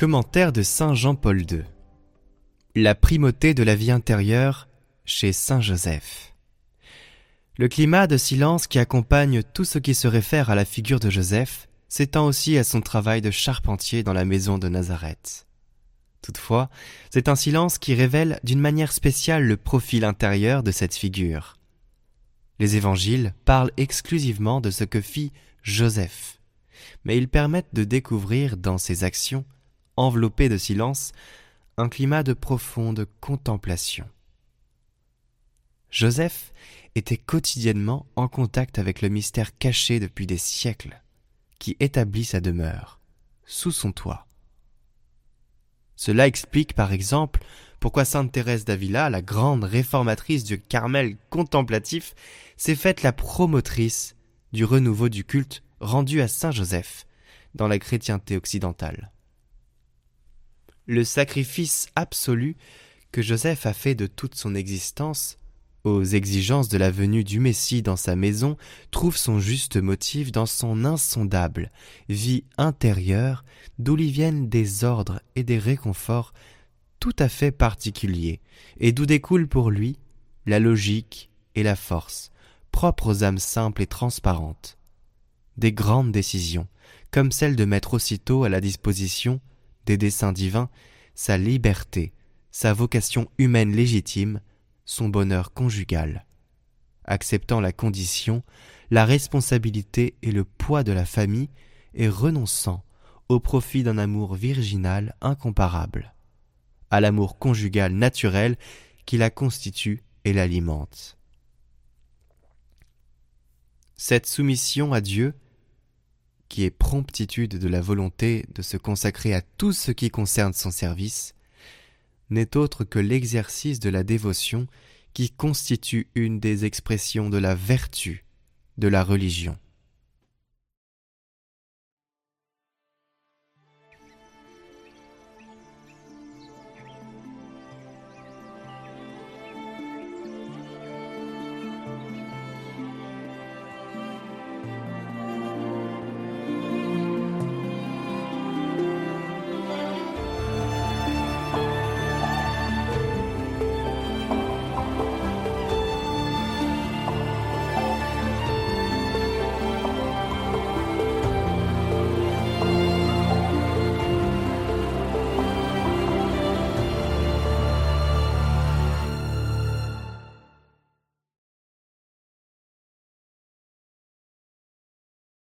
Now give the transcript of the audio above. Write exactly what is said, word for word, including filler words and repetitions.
Commentaire de Saint Jean-Paul deux. La primauté de la vie intérieure chez Saint Joseph. Le climat de silence qui accompagne tout ce qui se réfère à la figure de Joseph s'étend aussi à son travail de charpentier dans la maison de Nazareth. Toutefois, c'est un silence qui révèle d'une manière spéciale le profil intérieur de cette figure. Les évangiles parlent exclusivement de ce que fit Joseph, mais ils permettent de découvrir dans ses actions, enveloppées de silence, un climat de profonde contemplation. Joseph était quotidiennement en contact avec le mystère caché depuis des siècles, qui établit sa demeure, sous son toit. Cela explique par exemple pourquoi Sainte Thérèse d'Avila, la grande réformatrice du Carmel contemplatif, s'est faite la promotrice du renouveau du culte rendu à Saint Joseph dans la chrétienté occidentale. Le sacrifice absolu que Joseph a fait de toute son existence aux exigences de la venue du Messie dans sa maison trouve son juste motif dans son insondable vie intérieure, d'où lui viennent des ordres et des réconforts tout à fait particuliers, et d'où découle pour lui la logique et la force, propres aux âmes simples et transparentes, des grandes décisions, comme celle de mettre aussitôt à la disposition des desseins divins sa liberté, sa vocation humaine légitime, son bonheur conjugal, acceptant la condition, la responsabilité et le poids de la famille et renonçant au profit d'un amour virginal incomparable, à l'amour conjugal naturel qui la constitue et l'alimente. Cette soumission à Dieu, qui est promptitude de la volonté de se consacrer à tout ce qui concerne son service, n'est autre que l'exercice de la dévotion qui constitue une des expressions de la vertu de la religion.